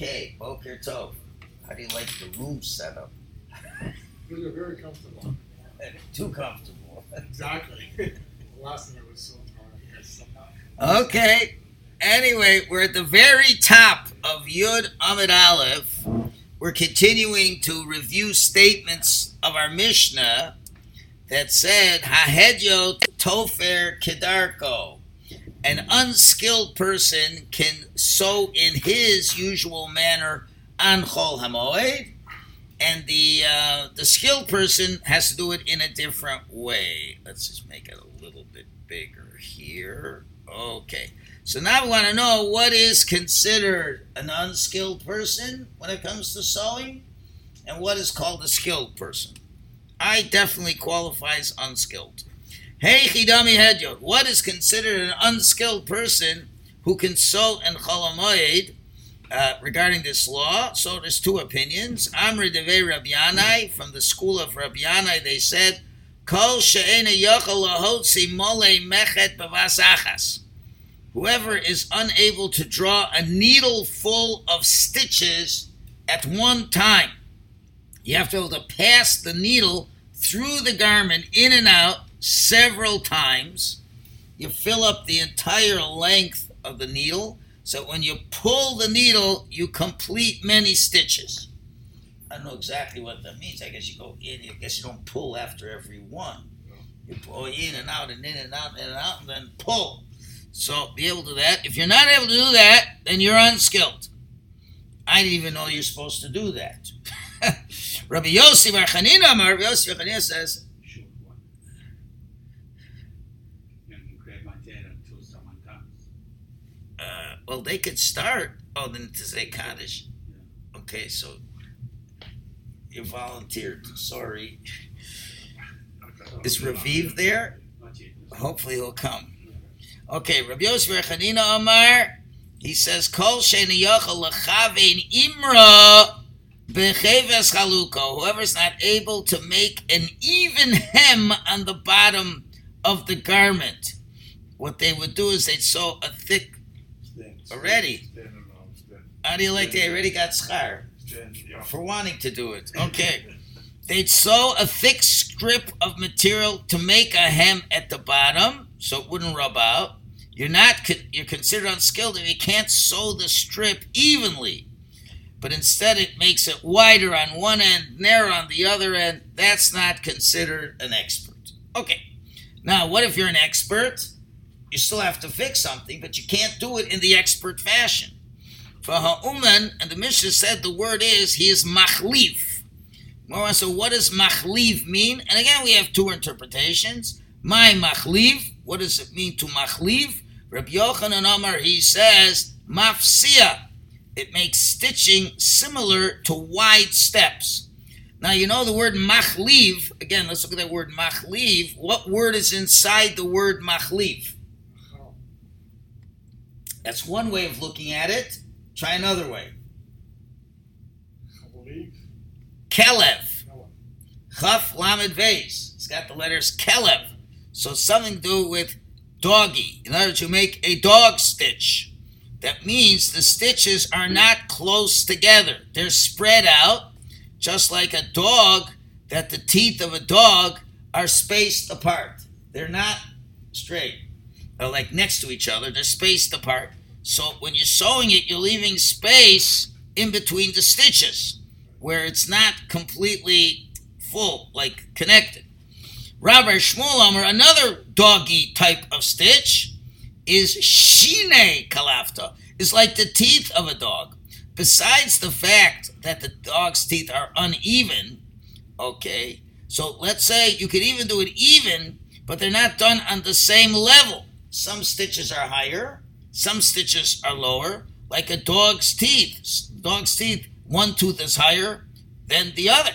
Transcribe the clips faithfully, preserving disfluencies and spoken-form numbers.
Okay, Boker Tov. How do you like the room setup? These are very comfortable. Too comfortable. Exactly. The last night was so hard. Okay. Anyway, we're at the very top of Yud Amid Aleph. We're continuing to review statements of our Mishnah that said, Hahedyo Tofer Kedarko. An unskilled person can sow in his usual manner on Chol HaMoed, and the uh, the skilled person has to do it in a different way. Let's just make it a little bit bigger here. Okay. So now we want to know what is considered an unskilled person when it comes to sewing, and what is called a skilled person. I definitely qualify as unskilled. Hey, Chidami Hedyot, what is considered an unskilled person who can sew in Chol HaMoed? Uh, regarding this law, so there's two opinions. Amri Devei Rabbi Yanai, from the school of Rabbi Yanai, they said, Kol she'ena yochel lahotzi mole mechet b'vas achas. Whoever is unable to draw a needle full of stitches at one time. You have to be able to pass the needle through the garment in and out several times. You fill up the entire length of the needle, so when you pull the needle, you complete many stitches. I don't know exactly what that means. I guess you go in, I guess you don't pull after every one. You pull in and out and in and out and in and out and then pull. So be able to do that. If you're not able to do that, then you're unskilled. I didn't even know you're supposed to do that. Rabbi Yossi Bar Chanina, Rabbi Yossi Bar Chanina says, Uh, well, they could start. Oh, then to say Kaddish. Okay, so you volunteered. Sorry. Is Raviv there? Hopefully he'll come. Okay, Rabbi Yosef Bar Chanina Omar, he says, Kol she'ena yochel lechaven imra b'cheves chaluko. Whoever's not able to make an even hem on the bottom of the garment. What they would do is they'd sew a thick already. How do you like they already got schar for wanting to do it? Okay. They'd sew a thick strip of material to make a hem at the bottom so it wouldn't rub out. You're not you're considered unskilled if you can't sew the strip evenly, but instead it makes it wider on one end, narrow on the other end. That's not considered an expert. Okay. Now, what if you're an expert? You still have to fix something, but you can't do it in the expert fashion. For Ha'uman, and the Mishnah said the word is, he is machlif. So what does machlif mean? And again, we have two interpretations. My machlif, what does it mean to machlif? Rabbi Yochanan Amar, he says, mafsia. It makes stitching similar to wide steps. Now, you know the word machlif. Again, let's look at that word machlif. What word is inside the word machlif? That's one way of looking at it. Try another way. Kelev. Chaf Lamed Vase. It's got the letters Kelev. So something to do with doggy. In other words, you make a dog stitch. That means the stitches are not close together. They're spread out, just like a dog, that the teeth of a dog are spaced apart. They're not straight. They're like next to each other. They're spaced apart. So when you're sewing it, you're leaving space in between the stitches where it's not completely full, like connected. Rabbi Shmuel Amar, another doggy type of stitch is shine kalafta. It's like the teeth of a dog. Besides the fact that the dog's teeth are uneven, okay, so let's say you could even do it even, but they're not done on the same level. Some stitches are higher, some stitches are lower, like a dog's teeth. Dog's teeth, one tooth is higher than the other.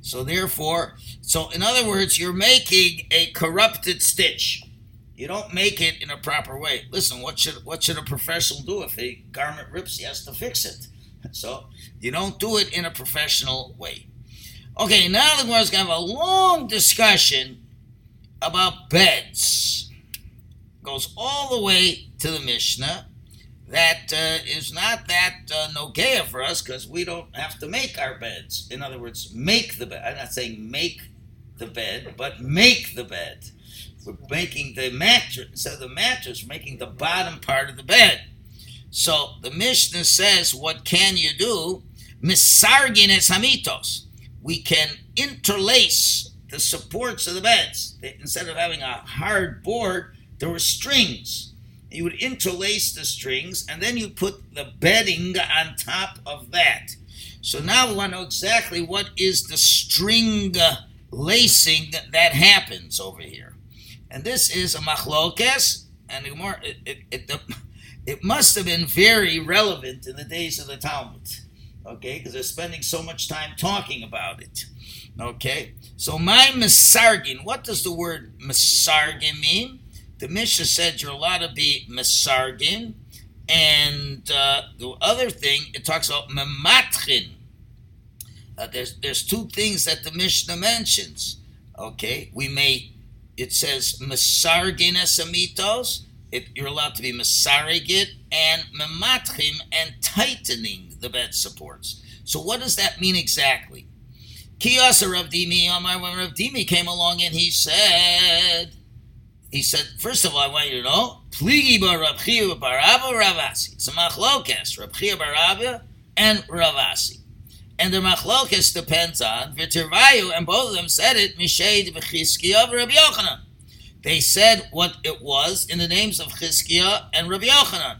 So therefore, so in other words, you're making a corrupted stitch. You don't make it in a proper way. Listen, what should what should a professional do? If a garment rips, he has to fix it. So you don't do it in a professional way. Okay, now the Gemara is going to have a long discussion about beds. Goes all the way to the Mishnah. that uh, is not that uh, Nogea for us, because we don't have to make our beds. In other words, make the bed. I'm not saying make the bed, but make the bed. We're making the mattress, instead of the mattress, we're making the bottom part of the bed. So the Mishnah says, what can you do? Misargines hamitos. We can interlace the supports of the beds. Instead of having a hard board, there were strings. You would interlace the strings, and then you put the bedding on top of that. So now we want to know exactly what is the string lacing that happens over here. And this is a machlokes, and it, it, it, the, it must have been very relevant in the days of the Talmud, okay, because they're spending so much time talking about it, okay. So my misargin, what does the word misargin mean? The Mishnah said you're allowed to be misargin, and uh, the other thing, it talks about mematrin. Uh, there's, there's two things that the Mishnah mentions, okay. We may... It says Mesargines Amitos, you're allowed to be Mesargit, and Mematchim, and tightening the bed supports. So what does that mean exactly? Kios Rav Dimi, oh my, when Rav Dimi came along and he said, he said, first of all, I want you to know, Pligi bar Rav Chiya bar Abba Ravasi. It's a machlokes, Rav Chiya bar Abba and Ravasi. And the machlokes depends on V'tirvayu, and both of them said it, Mishay v'Chizkiya v'Rabbi Yochanan. They said what it was in the names of Chizkiya and Rabbi Yochanan.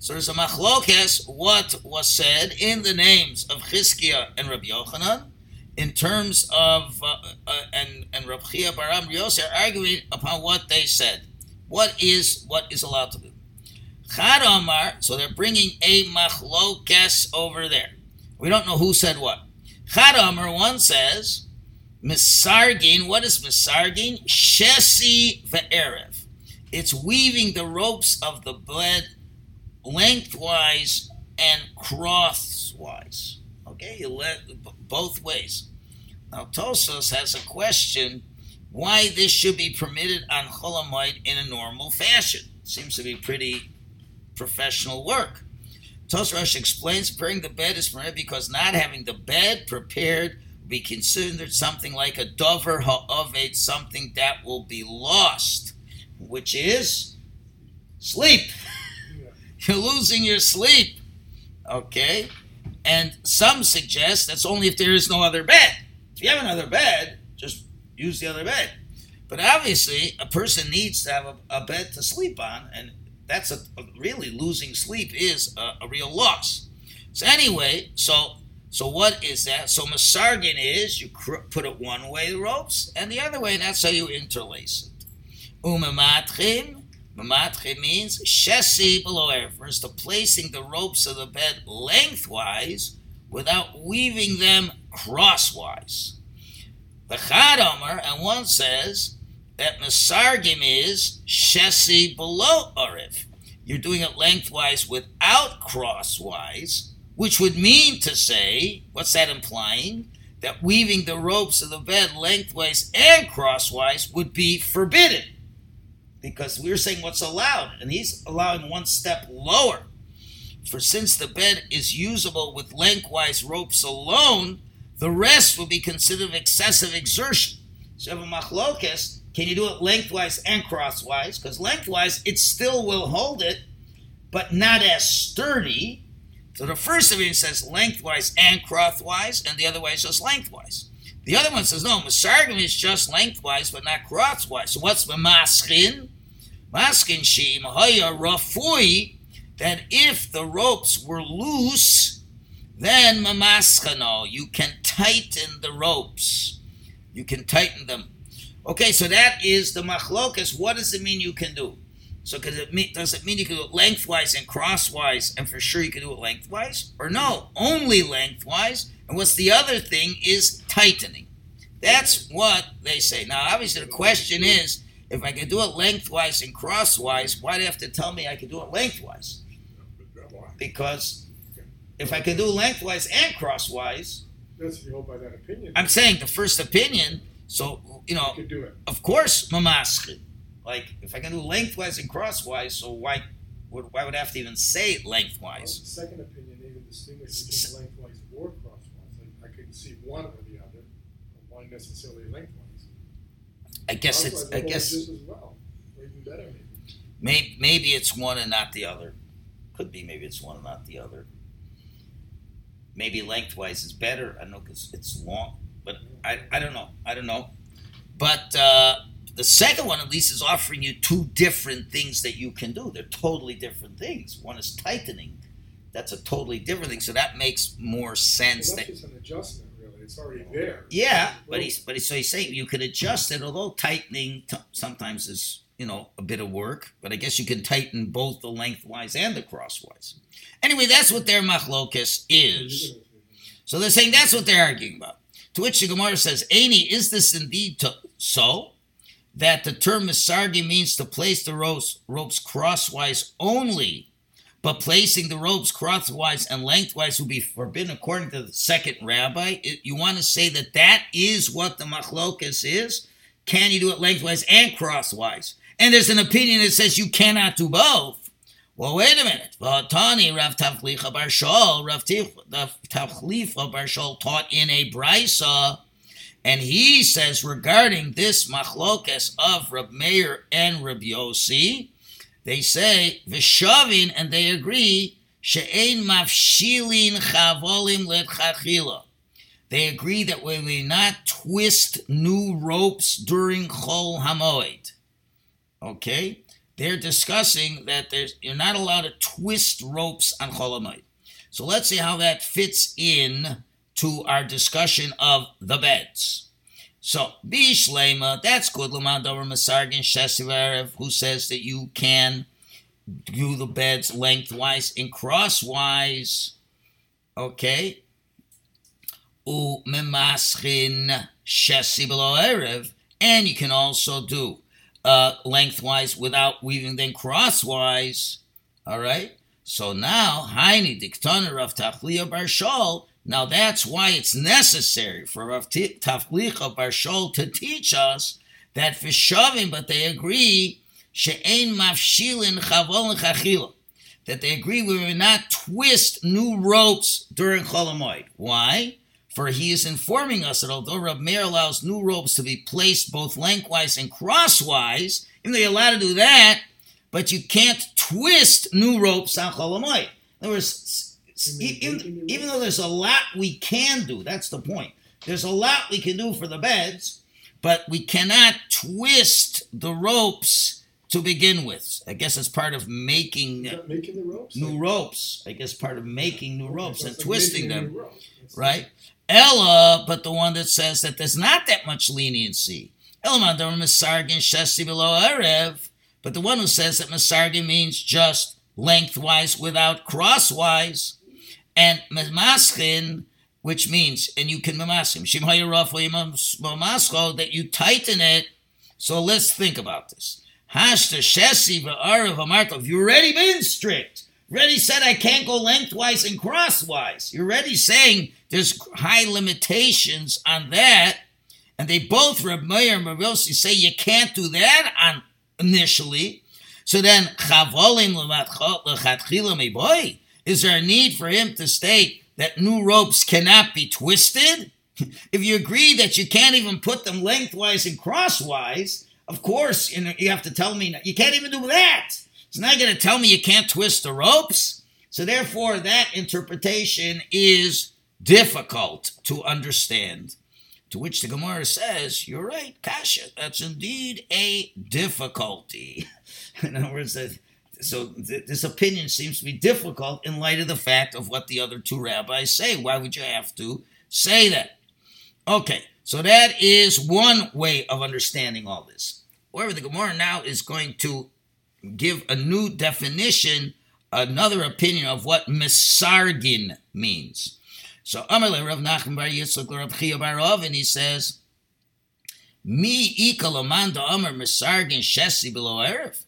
So there's a machlokes, what was said in the names of Chizkiya and Rabbi Yochanan, in terms of, uh, uh, and, and Rav Chiya bar Abba Yossi are arguing upon what they said. What is, what is allowed to do? Chad Omar, so they're bringing a machlokes over there. We don't know who said what. Chad Omer one says, Misargin, what is Misargin? Shesi ve'erev. It's weaving the ropes of the bed lengthwise and crosswise. Okay, you let both ways. Now Tosfos has a question why this should be permitted on Chol HaMoed in a normal fashion. Seems to be pretty professional work. Tos Rosh explains preparing the bed is permitted because not having the bed prepared will be considered something like a dover ha'oved, something that will be lost, which is sleep. Yeah. You're losing your sleep. Okay? And some suggest that's only if there is no other bed. If you have another bed, just use the other bed. But obviously, a person needs to have a, a bed to sleep on, and that's a, a really losing sleep is a, a real loss. So anyway, so so what is that? So Misargin is you cr- put it one way, the ropes, and the other way, and that's how you interlace it. Umematchim, mematchim means shesi below air. First, the placing the ropes of the bed lengthwise without weaving them crosswise. The Chad Omer, and one says, that Misargim is Shesi below Arif. You're doing it lengthwise without crosswise, which would mean to say, what's that implying? That weaving the ropes of the bed lengthwise and crosswise would be forbidden. Because we're saying what's allowed, and he's allowing one step lower. For since the bed is usable with lengthwise ropes alone, the rest will be considered excessive exertion. So you have a machlokes. Can you do it lengthwise and crosswise? Because lengthwise, it still will hold it, but not as sturdy. So the first of it says lengthwise and crosswise, and the other way is just lengthwise. The other one says, no, Misargin is just lengthwise, but not crosswise. So what's Mamaskin? Maskin she mahaya rafui, that if the ropes were loose, then Mamaskano, you can tighten the ropes. You can tighten them. Okay, so that is the machlokas. What does it mean you can do? So does it, mean, does it mean you can do it lengthwise and crosswise, and for sure you can do it lengthwise? Or no, only lengthwise. And what's the other thing is tightening. That's what they say. Now, obviously, the question is, if I can do it lengthwise and crosswise, why do you have to tell me I can do it lengthwise? Because if I can do lengthwise and crosswise, that's if you hold by that opinion. I'm saying the first opinion. So, you know, you of course, mamaschid. Like, if I can do lengthwise and crosswise, so why What, why would I have to even say it lengthwise? Well, the second opinion even distinguishes S- between lengthwise or crosswise. Like, I couldn't see one or the other, one necessarily lengthwise. I guess crosswise it's. I guess as well, or even better maybe. Maybe maybe it's one and not the other. Could be maybe it's one and not the other. Maybe lengthwise is better. I don't know because it's long, but I I don't know. I don't know. But uh, the second one, at least, is offering you two different things that you can do. They're totally different things. One is tightening. That's a totally different thing. So that makes more sense. Well, that's that, just an adjustment, really. It's already there. Yeah, but he's but he's, so he's saying you can adjust it, although tightening t- sometimes is, you know, a bit of work. But I guess you can tighten both the lengthwise and the crosswise. Anyway, that's what their machlokas is. So they're saying that's what they're arguing about. To which the Gemara says, Aini, is this indeed to, so? That the term misargi means to place the ropes, ropes crosswise only, but placing the ropes crosswise and lengthwise will be forbidden according to the second rabbi. It, you want to say that that is what the machlokas is? Can you do it lengthwise and crosswise? And there's an opinion that says you cannot do both. Well, wait a minute. V'atani Rav Tachlicha Bar Shaul, Rav Tachlicha Bar Shaul taught in a brisa, and he says regarding this machlokas of Reb Meir and Reb Yossi, they say v'shavin, and they agree she'ein mafshilin chavolim ledchachila. They agree that we will not twist new ropes during Chol Hamoed. Okay, they're discussing that there's you're not allowed to twist ropes on Chol Hamoed. So let's see how that fits in to our discussion of the beds. So, Bishlema, that's good. Laman Dover Masargin Shesivarev, who says that you can do the beds lengthwise and crosswise. Okay. U Memaschin Shesibaloerev. And you can also do uh, lengthwise without weaving, then crosswise. All right. So now, Haini Diktoner of Tachlia Bar Shaul. Now that's why it's necessary for Rav Tachlicha Bar Shaul to teach us that v'shavim, but they agree she'ein mafshilin chavol chachila, that they agree we will not twist new ropes during Chol Hamoed. Why? For he is informing us that although Rav Meir allows new ropes to be placed both lengthwise and crosswise, even though you're allowed to do that, but you can't twist new ropes on Chol Hamoed. In other words, Even, even though there's a lot we can do, that's the point. There's a lot we can do for the beds, but we cannot twist the ropes to begin with. I guess it's part of making, making the ropes, new like, ropes. I guess part of making new ropes and twisting them, right? Ella, but the one that says that there's not that much leniency. Ella, but the one who says that Masargin means just lengthwise without crosswise. And memaschin, which means, and you can memaschin, shimhaya rafo yemascho, that you tighten it. So let's think about this. Hashta shesi v'arav hamartov. You already been strict. Already said I can't go lengthwise and crosswise. You're already saying there's high limitations on that. And they both, Reb Meir and Reb Yossi, say you can't do that on initially. So then, chavolim l'chatchila miboi. Is there a need for him to state that new ropes cannot be twisted? If you agree that you can't even put them lengthwise and crosswise, of course, you know, you have to tell me, you can't even do that. It's not going to tell me you can't twist the ropes. So therefore, that interpretation is difficult to understand. To which the Gemara says, you're right, Kasha, that's indeed a difficulty. In other words, that So th- this opinion seems to be difficult in light of the fact of what the other two rabbis say. Why would you have to say that? Okay, so that is one way of understanding all this. However, the Gemara now is going to give a new definition, another opinion of what misargin means. So Amar le Rav Nachman bar Yitzchak le Rav Chiya bar Rav, and he says, "Mi ikal amanda amar misargin shesi below erev."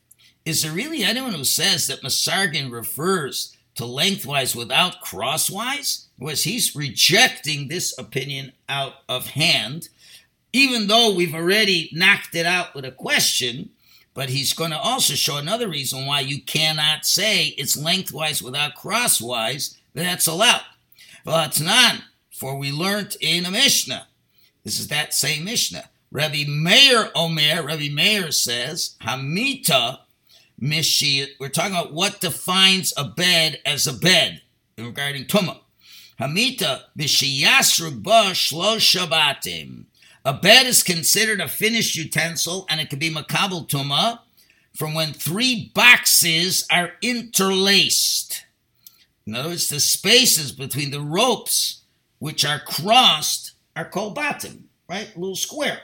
Is there really anyone who says that Masargin refers to lengthwise without crosswise? Whereas he's rejecting this opinion out of hand, even though we've already knocked it out with a question. But he's going to also show another reason why you cannot say it's lengthwise without crosswise. That's allowed. Well, it's not, for we learnt in a Mishnah. This is that same Mishnah. Rabbi Meir Omer, Rabbi Meir says, Hamita Mishiyah. We're talking about what defines a bed as a bed regarding Tumah. Hamita Mishiyasru Ba Shlosh Shabatim. A bed is considered a finished utensil, and it can be makabel tumah from when three boxes are interlaced. In other words, the spaces between the ropes, which are crossed, are called batim, right? A little square,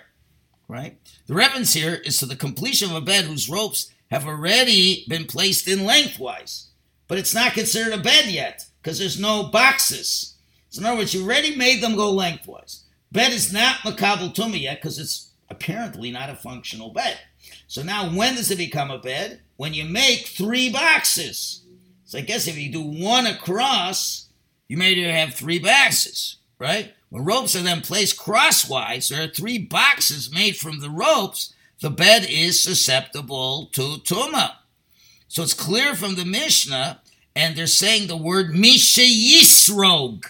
right? The reference here is to the completion of a bed whose ropes have already been placed in lengthwise. But it's not considered a bed yet, because there's no boxes. So in other words, you've already made them go lengthwise. Bed is not makabel tumah yet because it's apparently not a functional bed. So now when does it become a bed? When you make three boxes. So I guess if you do one across, you may have three boxes, right? When ropes are then placed crosswise, there are three boxes made from the ropes, the bed is susceptible to tumah. So it's clear from the Mishnah, and they're saying the word misheyisrog.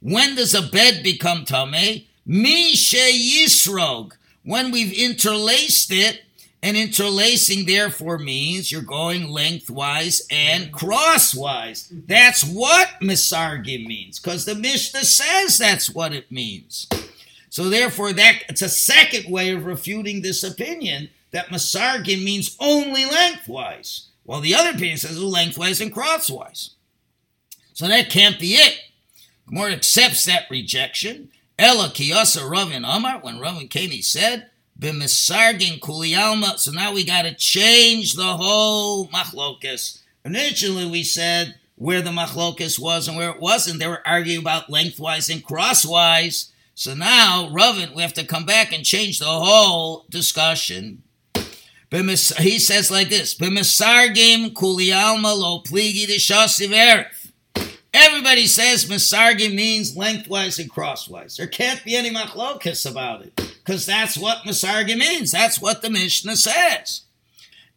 When does a bed become tameh? Mi sheyisrog, when we've interlaced it, and interlacing therefore means you're going lengthwise and crosswise. That's what misargim means, because the Mishnah says that's what it means. So therefore, that it's a second way of refuting this opinion that misargim means only lengthwise, while the other opinion says lengthwise and crosswise. So that can't be it. Gemara accepts that rejection. Ela kiyasa Ravin Amar. When Ravin came, he said, "B'misargin kuliyalma." So now we got to change the whole machlokas. Initially, we said where the machlokas was and where it wasn't. They were arguing about lengthwise and crosswise. So now, Ravin, we have to come back and change the whole discussion. He says like this: "B'misargin kuliyalma lo pligi d'shasiv erif." Everybody says misargim means lengthwise and crosswise. There can't be any machlokas about it, because that's what misargim means. That's what the Mishnah says.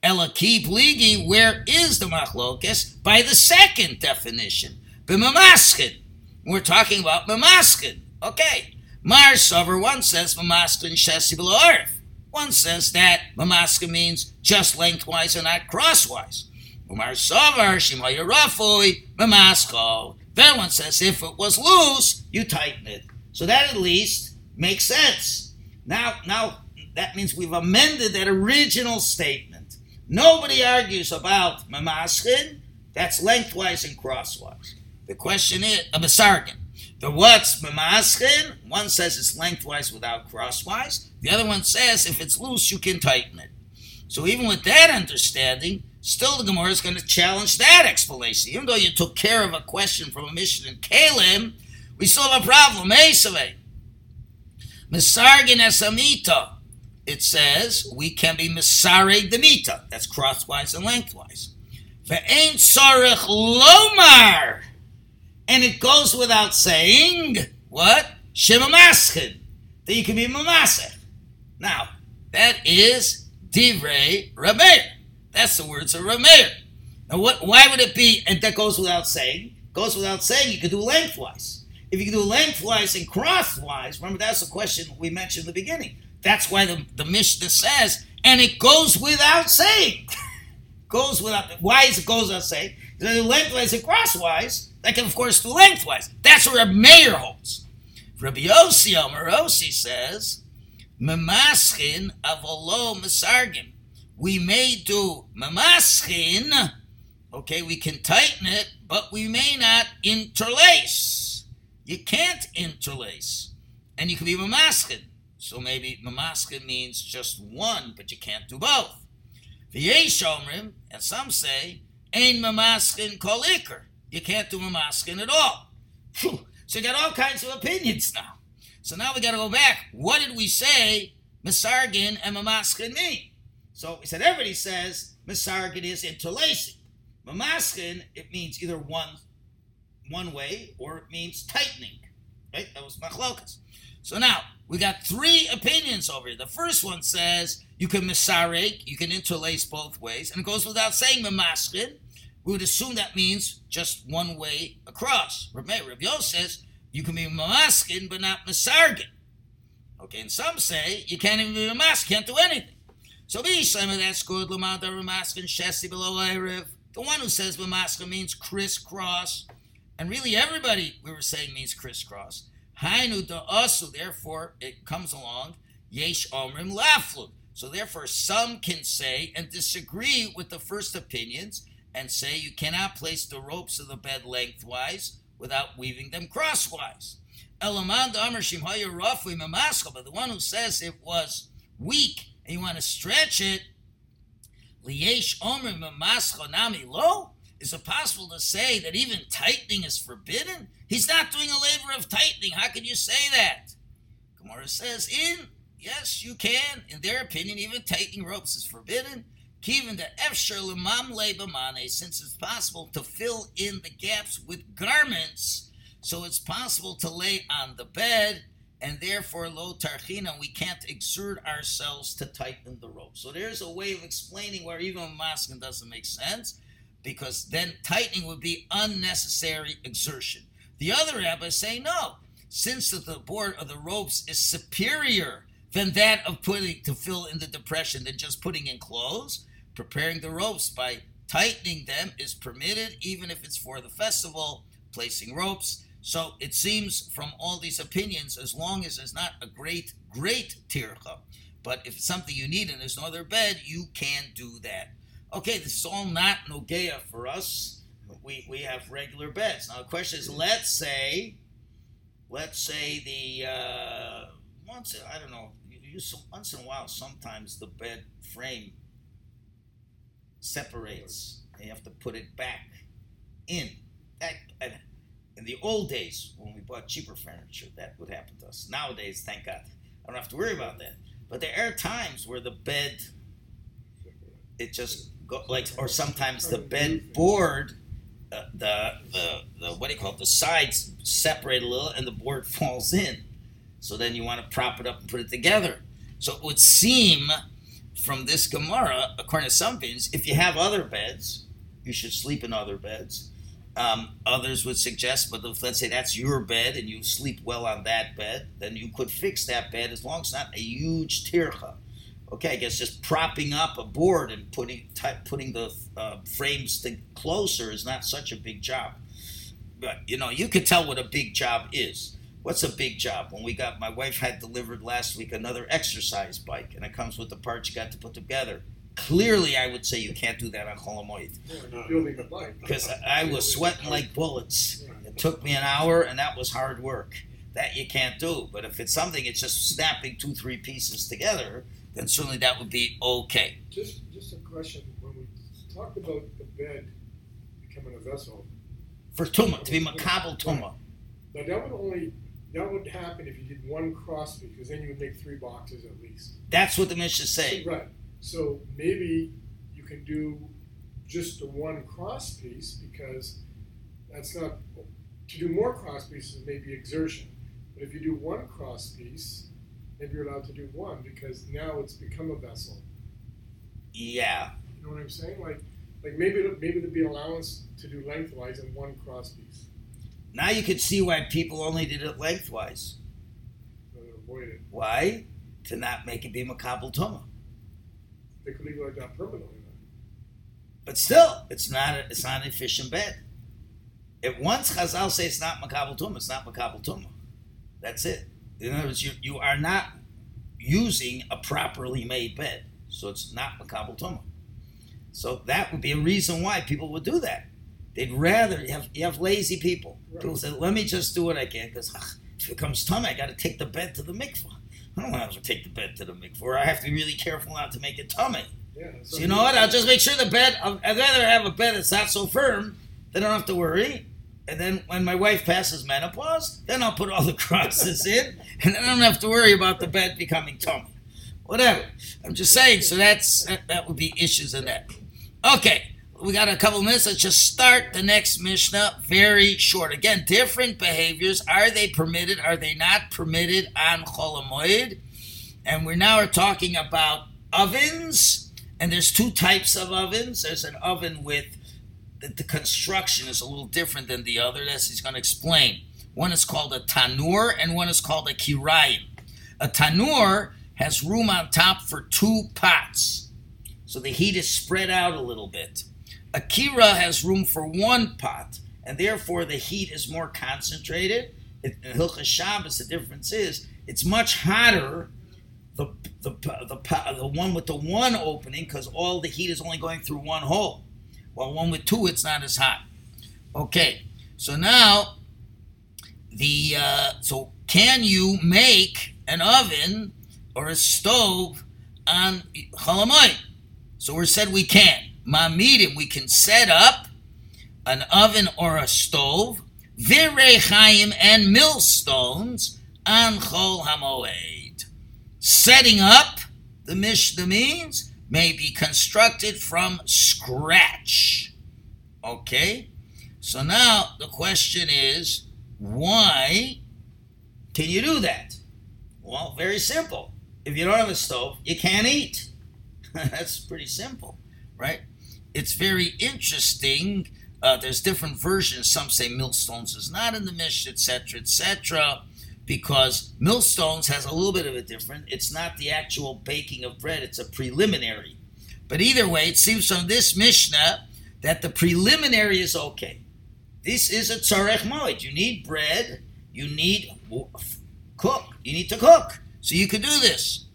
Elaki pligi, where is the machlokas? By the second definition, b'mamaskin. We're talking about mamaskin. Okay. Marsover, one says mamaskin shesi below earth. One says that mamaskin means just lengthwise and not crosswise. Umar Savar, Shimaya Rafui, Mamasko. That one says if it was loose, you tighten it. So that at least makes sense. Now, now that means we've amended that original statement. Nobody argues about Mamaskin. That's lengthwise and crosswise. The question is a Masargan. The what's Mamaskin? One says it's lengthwise without crosswise. The other one says if it's loose, you can tighten it. So even with that understanding, still, the Gemara is going to challenge that explanation. Even though you took care of a question from a Mishnah in Kalim, we still have a problem. Mesave. Misargin esamita. It says we can be misareg demita. That's crosswise and lengthwise. Ve'ain sarich lomar. And it goes without saying, what? Shemamaschin. That you can be mamasech. Now, that is divrei Rabbeinu. That's the words of Rav Meir. Now, what, why would it be, and that goes without saying, goes without saying you could do lengthwise. If you can do lengthwise and crosswise, remember that's the question we mentioned in the beginning. That's why the, the Mishnah says, and it goes without saying. goes without, why is it goes without saying? Because I do lengthwise and crosswise, I can of course do lengthwise. That's where Rav Meir holds. Rabbi Yossi Omer Yossi says, Memaschin avolo misargim. We may do mamaschin, okay, we can tighten it, but we may not interlace. You can't interlace. And you can be mamaschin. So maybe mamaschin means just one, but you can't do both. V'yesh omrim, and some say, ein mamaschin kol ikar. You can't do mamaschin at all. Whew. So you got all kinds of opinions now. So now we got to go back. What did we say misargin and mamaschin mean? So we said everybody says misargin is interlacing. Mamaskin, it means either one one way or it means tightening. Right? That was machlokas. So now, we got three opinions over here. The first one says you can misarek, you can interlace both ways, and it goes without saying memaschin. We would assume that means just one way across. Rav Yosef says you can be memaschin but not misargin. Okay, and some say you can't even be memaschin, can't do anything. So b'yishleim, that's good. L'mada memaschin shesi below erev. The one who says memaschin means crisscross, and really everybody we were saying means crisscross. Hainu da'asu, therefore it comes along, yesh omrim laflud. So therefore some can say and disagree with the first opinions and say you cannot place the ropes of the bed lengthwise without weaving them crosswise. Elaman da'amar shimhaya rafli mamaschal, but the one who says it was weak and you want to stretch it, liyesh omrim mamaschal nami lo? Is it possible to say that even tightening is forbidden? He's not doing a labor of tightening. How can you say that? Gemara says, in, yes, you can. In their opinion, even tightening ropes is forbidden. Kivan the efshar l'mamle b'mane, since it's possible to fill in the gaps with garments, so it's possible to lay on the bed, and therefore lo tarchina, we can't exert ourselves to tighten the rope. So there's a way of explaining where even a maskin doesn't make sense, because then tightening would be unnecessary exertion. The other rabbis say no, since the board of the ropes is superior than that of putting to fill in the depression than just putting in clothes, preparing the ropes by tightening them is permitted, even if it's for the festival, placing ropes. So it seems from all these opinions, as long as there's not a great, great tircha, but if it's something you need and there's no other bed, you can do that. Okay, this is all not nogea for us. We we have regular beds. Now the question is, let's say, let's say the, uh, once, I don't know, you, you, once in a while, sometimes the bed frame separates and you have to put it back in. That, in the old days, when we bought cheaper furniture, that would happen to us. Nowadays, thank God, I don't have to worry about that. But there are times where the bed, it just, Go, like, or sometimes the bed board, uh, the, the the what do you call it? The sides separate a little, and the board falls in. So then you want to prop it up and put it together. So it would seem, from this Gemara, according to some opinions, if you have other beds, you should sleep in other beds. Um, others would suggest, but if, let's say that's your bed and you sleep well on that bed, then you could fix that bed as long as it's not a huge tircha. Okay, I guess just propping up a board and putting t- putting the uh, frames to closer is not such a big job. But, you know, you can tell what a big job is. What's a big job? When we got, my wife had delivered last week another exercise bike, and it comes with the parts you got to put together. Clearly, I would say you can't do that on Chol HaMoed. Because I was sweating like bullets. It took me an hour, and that was hard work. That you can't do. But if it's something, it's just snapping two, three pieces together, then certainly that would be okay. Just just a question. When we talked about the bed becoming a vessel. For tumah, to be makabel tumah. Now that would only, that would happen if you did one cross, because then you would make three boxes at least. That's what the Mishnah is saying. Right. So maybe you can do just the one cross piece, because that's not, to do more cross pieces may be exertion. But if you do one cross piece, maybe you're allowed to do one, because now it's become a vessel. Yeah. You know what I'm saying? Like, like maybe maybe there'd be allowance to do lengthwise and one cross piece. Now you can see why people only did it lengthwise. So they avoid it. Why? To not make it be makabel tumah. They could leave it like that permanently. But still, it's not a, it's not an efficient bed. If once Chazal say it's not makabel tumah, it's not makabel tumah. That's it. In other words, you, you are not using a properly made bed, so it's not makabel tumah. So that would be a reason why people would do that. They'd rather, you have, you have lazy people. Right. People say, let me just do what I can, because if it comes tumah, I got to take the bed to the mikvah. I don't want to take the bed to the mikvah, or I have to be really careful not to make it tumah. Yeah, so you know what, I'll just make sure the bed, I'll, I'd rather have a bed that's not so firm, then I don't have to worry. And then when my wife passes menopause, then I'll put all the crosses in, and then I don't have to worry about the bed becoming tummy. Whatever. I'm just saying, so that's that, that would be issues in that. Okay, we got a couple minutes. Let's just start the next Mishnah very short. Again, different behaviors. Are they permitted? Are they not permitted on Chol HaMoed? And we now are talking about ovens. And there's two types of ovens. There's an oven with the, the construction is a little different than the other. That's he's going to explain. One is called a tanur and one is called a kirayim. A tanur has room on top for two pots. So the heat is spread out a little bit. A kira has room for one pot, and therefore the heat is more concentrated. In Hilchas Shabbos, the difference is it's much hotter, the the the, the one with the one opening, because all the heat is only going through one hole. While one with two, it's not as hot. Okay, so now, the uh, so can you make an oven or a stove on Chol HaMoed? So we said we can. Mamidim, we can set up an oven or a stove, virei chayim and millstones on Chol HaMoed. Setting up, the Mishnah means, may be constructed from scratch. Okay? So now the question is, why can you do that? Well, very simple. If you don't have a stove, you can't eat. That's pretty simple, right? It's very interesting. Uh, there's different versions. Some say millstones is not in the Mishnah, et cetera, et cetera, because millstones has a little bit of a difference. It's not the actual baking of bread. It's a preliminary. But either way, it seems from this Mishnah that the preliminary is okay. This is a tzarech moed. You need bread. You need cook. You need to cook. So you could do this.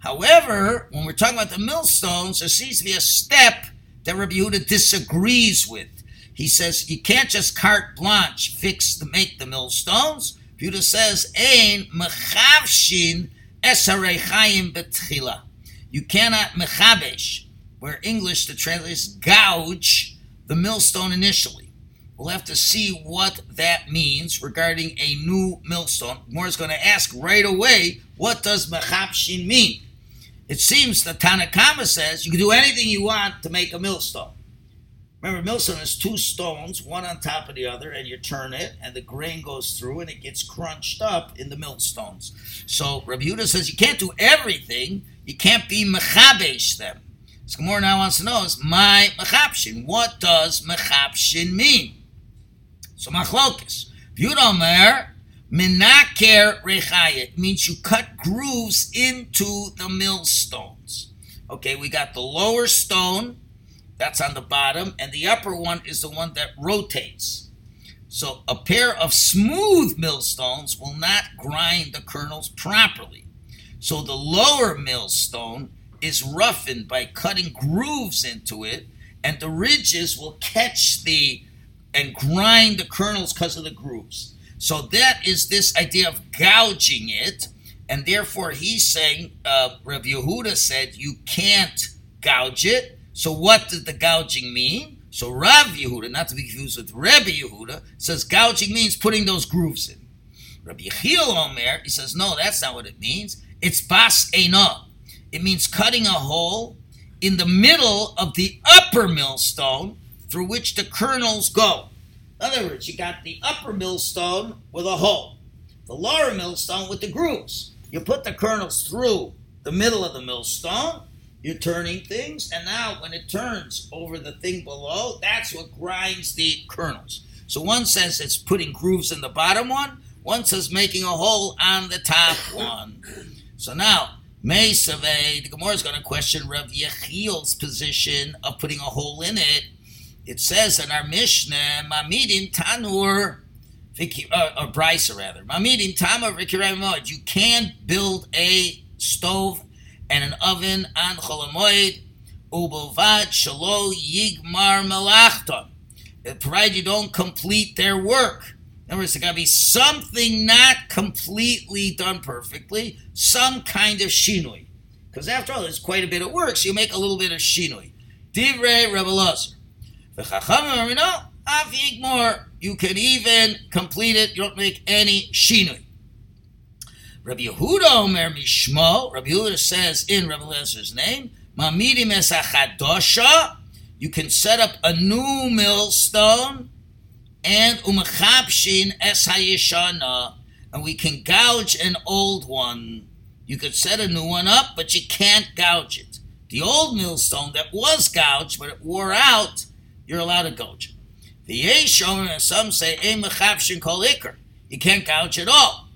However, when we're talking about the millstones, there seems to be a step that Rabbi Yehuda disagrees with. He says, you can't just carte blanche fix to make the millstones. Yehuda says, Ein mechavshin es harei chayim betchila. You cannot mechabesh, where English the translators gouge the millstone initially. We'll have to see what that means regarding a new millstone. More's going to ask right away, what does mechavshin mean? It seems that Tanna Kama says you can do anything you want to make a millstone. Remember, millstone is two stones, one on top of the other, and you turn it, and the grain goes through, and it gets crunched up in the millstones. So Rabbi Yehuda says you can't do everything. You can't be mechabesh them. So Gemara now wants to know is my mechabshin. What does mechabshin mean? So machlokas. Yehuda Omer. Menaker rechaya means you cut grooves into the millstones. Okay, we got the lower stone, that's on the bottom, and the upper one is the one that rotates. So a pair of smooth millstones will not grind the kernels properly. So the lower millstone is roughened by cutting grooves into it, and the ridges will catch the and grind the kernels because of the grooves. So that is this idea of gouging it, and therefore he's saying, uh, Rabbi Yehuda said, you can't gouge it. So what did the gouging mean? So Rav Yehuda, not to be confused with Rabbi Yehuda, says gouging means putting those grooves in. Rabbi Yechiel Omer, he says, no, that's not what it means. It's bas eino. It means cutting a hole in the middle of the upper millstone through which the kernels go. In other words, you got the upper millstone with a hole, the lower millstone with the grooves. You put the kernels through the middle of the millstone, you're turning things, and now when it turns over the thing below, that's what grinds the kernels. So one says it's putting grooves in the bottom one, one says making a hole on the top one. So now, Meisaveh, the Gemara is going to question Rav Yechiel's position of putting a hole in it. It says in our Mishnah, Mamidim Tanur, or Brisa rather, Mamidim Tanur V'Kirayim Moed. You can build a stove and an oven on Chol HaMoed, Ubovad Shelo Yigmar Melachton, provided you don't complete their work. In other words, there's got to be something not completely done perfectly, some kind of shinui. Because after all, there's quite a bit of work, so you make a little bit of shinui. Divrei Rebbe Elazar. The Chachamim, you know, av yigmor, you can even complete it, you don't make any shinui. Rabbi Yehuda Omer Mishmo, Rabbi Yehuda says in Rabbi Elazar's name, Mamidim es achadosha, you can set up a new millstone, and umachapshin es hayishana, and we can gouge an old one. You could set a new one up, but you can't gouge it. The old millstone that was gouged, but it wore out, you're allowed to gouge it. The Yeshon, and some say, Ein mechavshin kol ikar. You can't gouge at all.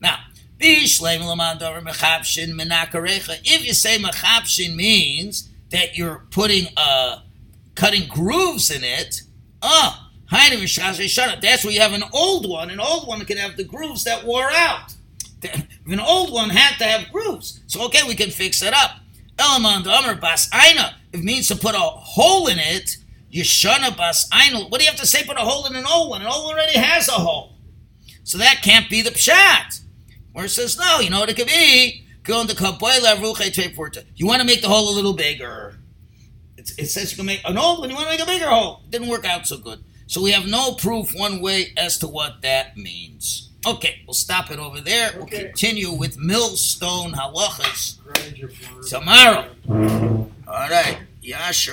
Now, if you say mechavshin means that you're putting, uh, cutting grooves in it, ah, uh, that's where you have an old one. An old one can have the grooves that wore out. An old one had to have grooves. So, okay, we can fix it up. Elamand Amr Bas Aina. It means to put a hole in it. Yeshana Bas Aina. What do you have to say? Put a hole in an old one. An old one already has a hole. So that can't be the pshat. Where it says, no, you know what it could be? You want to make the hole a little bigger. It's, it says you can make an old one, you want to make a bigger hole. It didn't work out so good. So we have no proof one way as to what that means. Okay, we'll stop it over there. Okay. We'll continue with millstone halachas tomorrow. All right. Yasher